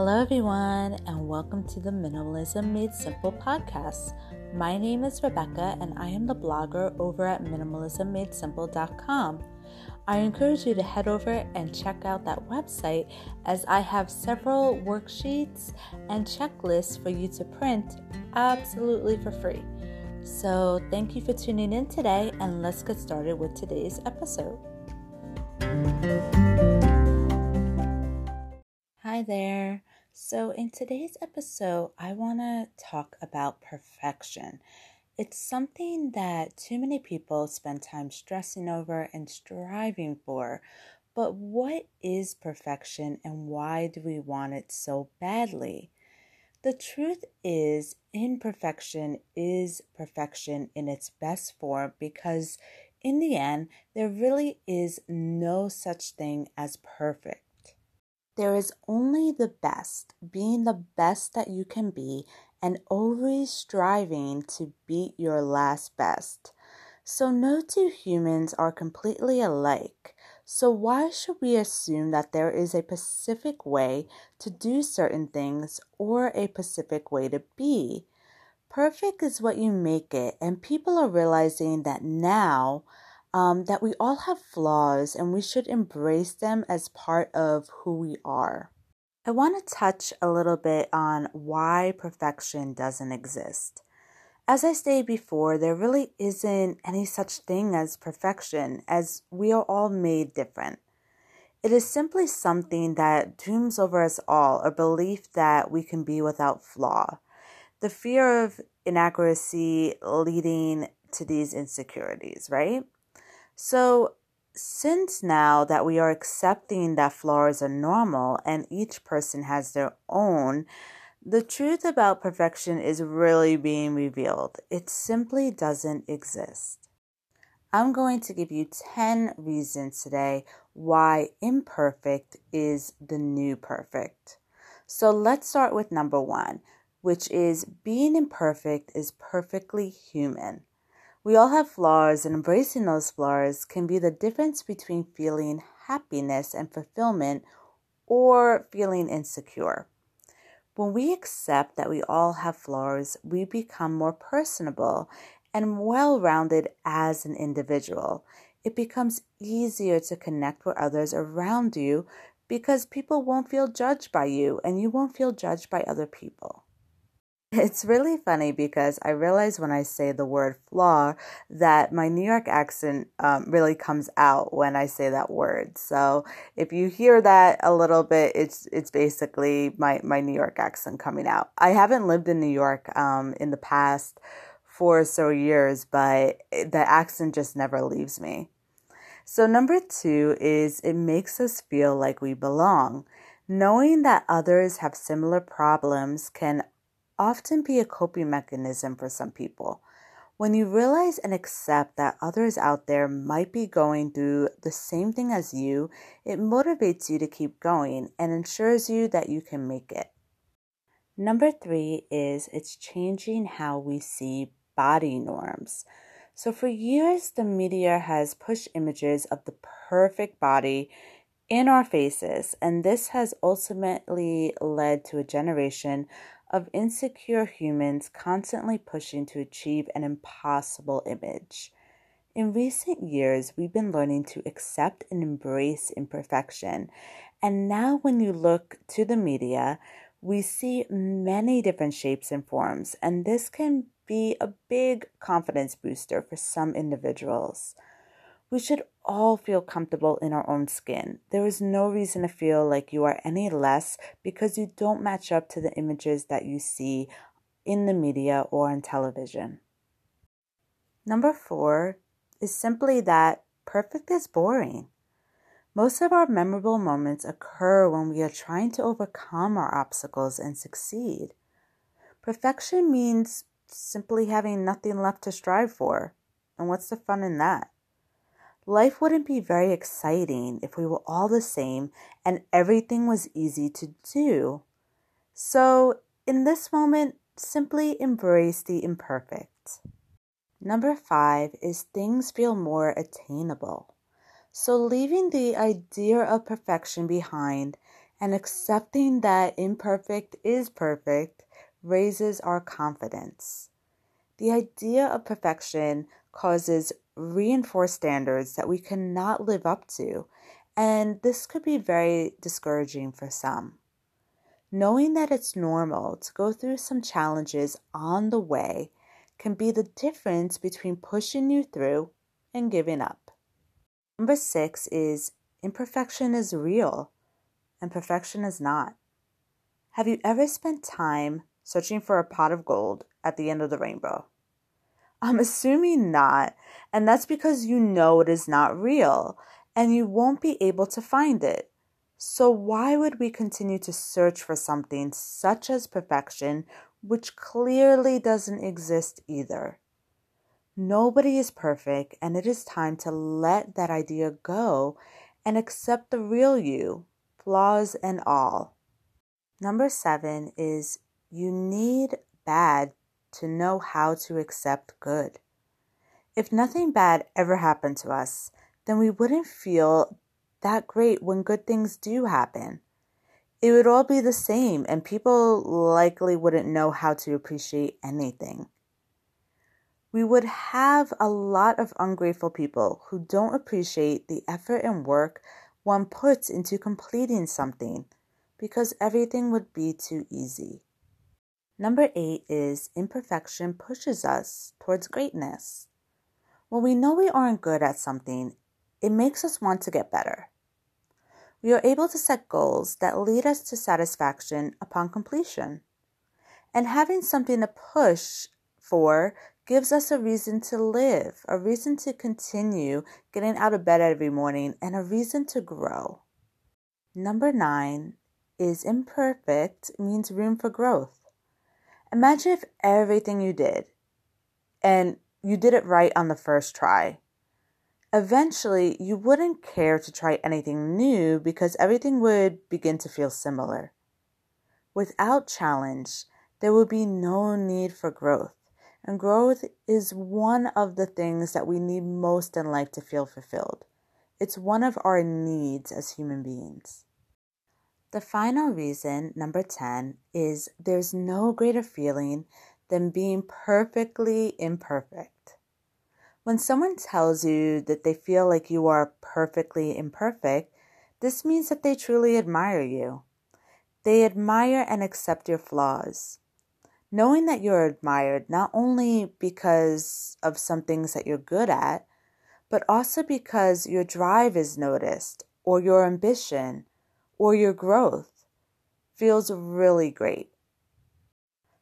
Hello everyone, and welcome to the Minimalism Made Simple podcast. My name is Rebecca, and I am the blogger over at minimalismmadesimple.com. I encourage you to head over and check out that website, as I have several worksheets and checklists for you to print absolutely for free. So thank you for tuning in today, and let's get started with today's episode. Hi there. So in today's episode, I want to talk about perfection. It's something that too many people spend time stressing over and striving for. But what is perfection, and why do we want it so badly? The truth is, imperfection is perfection in its best form, because in the end, there really is no such thing as perfect. There is only the best, being the best that you can be, and always striving to beat your last best. So no two humans are completely alike. So why should we assume that there is a specific way to do certain things or a specific way to be? Perfect is what you make it, and people are realizing that now, that we all have flaws, and we should embrace them as part of who we are. I want to touch a little bit on why perfection doesn't exist. As I stated before, there really isn't any such thing as perfection, as we are all made different. It is simply something that dooms over us all, a belief that we can be without flaw. The fear of inaccuracy leading to these insecurities, right? So since now that we are accepting that flaws are normal and each person has their own, the truth about perfection is really being revealed. It simply doesn't exist. I'm going to give you 10 reasons today why imperfect is the new perfect. So let's start with number 1, which is being imperfect is perfectly human. We all have flaws, and embracing those flaws can be the difference between feeling happiness and fulfillment or feeling insecure. When we accept that we all have flaws, we become more personable and well-rounded as an individual. It becomes easier to connect with others around you, because people won't feel judged by you and you won't feel judged by other people. It's really funny, because I realize when I say the word flaw that my New York accent really comes out when I say that word. So if you hear that a little bit, it's basically my New York accent coming out. I haven't lived in New York in the past 4 or so years, but the accent just never leaves me. So number 2 is it makes us feel like we belong. Knowing that others have similar problems can often be a coping mechanism for some people. When you realize and accept that others out there might be going through the same thing as you, it motivates you to keep going and ensures you that you can make it. Number 3 is it's changing how we see body norms. So for years, the media has pushed images of the perfect body in our faces, and this has ultimately led to a generation of insecure humans constantly pushing to achieve an impossible image. In recent years, we've been learning to accept and embrace imperfection. And now when you look to the media, we see many different shapes and forms, and this can be a big confidence booster for some individuals. We should all feel comfortable in our own skin. There is no reason to feel like you are any less because you don't match up to the images that you see in the media or on television. Number 4 is simply that perfect is boring. Most of our memorable moments occur when we are trying to overcome our obstacles and succeed. Perfection means simply having nothing left to strive for. And what's the fun in that? Life wouldn't be very exciting if we were all the same and everything was easy to do. So in this moment, simply embrace the imperfect. Number 5 is things feel more attainable. So leaving the idea of perfection behind and accepting that imperfect is perfect raises our confidence. The idea of perfection causes reinforced standards that we cannot live up to, and this could be very discouraging for some. Knowing that it's normal to go through some challenges on the way can be the difference between pushing you through and giving up. Number 6 is imperfection is real and perfection is not. Have you ever spent time searching for a pot of gold at the end of the rainbow? I'm assuming not, and that's because you know it is not real and you won't be able to find it. So why would we continue to search for something such as perfection, which clearly doesn't exist either? Nobody is perfect, and it is time to let that idea go and accept the real you, flaws and all. Number 7 is you need bad to know how to accept good. If nothing bad ever happened to us, then we wouldn't feel that's great when good things do happen. It would all be the same, and people likely wouldn't know how to appreciate anything. We would have a lot of ungrateful people who don't appreciate the effort and work one puts into completing something because everything would be too easy. Number 8 is imperfection pushes us towards greatness. When we know we aren't good at something, it makes us want to get better. We are able to set goals that lead us to satisfaction upon completion. And having something to push for gives us a reason to live, a reason to continue getting out of bed every morning, and a reason to grow. Number 9 is imperfect means room for growth. Imagine if everything you did, and you did it right on the first try. Eventually, you wouldn't care to try anything new because everything would begin to feel similar. Without challenge, there would be no need for growth, and growth is one of the things that we need most in life to feel fulfilled. It's one of our needs as human beings. The final reason, number 10, is there's no greater feeling than being perfectly imperfect. When someone tells you that they feel like you are perfectly imperfect, this means that they truly admire you. They admire and accept your flaws. Knowing that you're admired not only because of some things that you're good at, but also because your drive is noticed, or your ambition, or your growth, feels really great.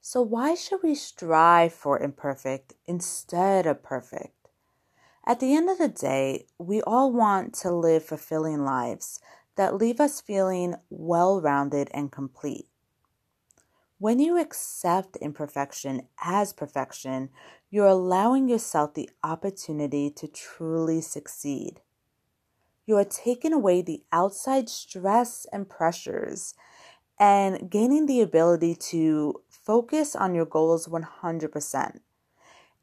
So why should we strive for imperfect instead of perfect? At the end of the day, we all want to live fulfilling lives that leave us feeling well-rounded and complete. When you accept imperfection as perfection, you're allowing yourself the opportunity to truly succeed. You are taking away the outside stress and pressures and gaining the ability to focus on your goals 100%.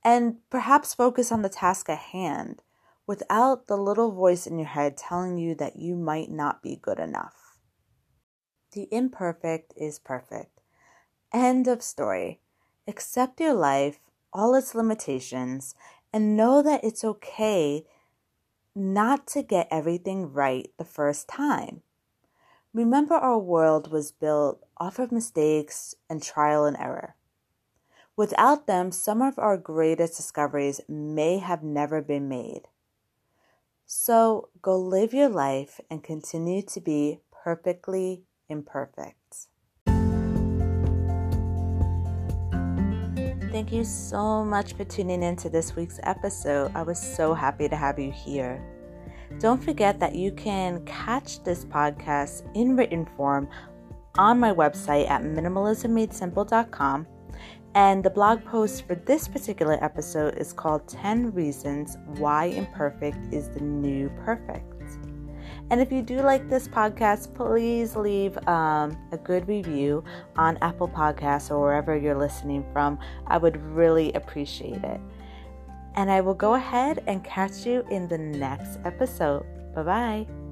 And perhaps focus on the task at hand without the little voice in your head telling you that you might not be good enough. The imperfect is perfect. End of story. Accept your life, all its limitations, and know that it's okay not to get everything right the first time. Remember, our world was built off of mistakes and trial and error. Without them, some of our greatest discoveries may have never been made. So go live your life and continue to be perfectly imperfect. Thank you so much for tuning in to this week's episode. I was so happy to have you here. Don't forget that you can catch this podcast in written form on my website at minimalismmadesimple.com. And the blog post for this particular episode is called 10 Reasons Why Imperfect is the New Perfect. And if you do like this podcast, please leave a good review on Apple Podcasts or wherever you're listening from. I would really appreciate it. And I will go ahead and catch you in the next episode. Bye-bye.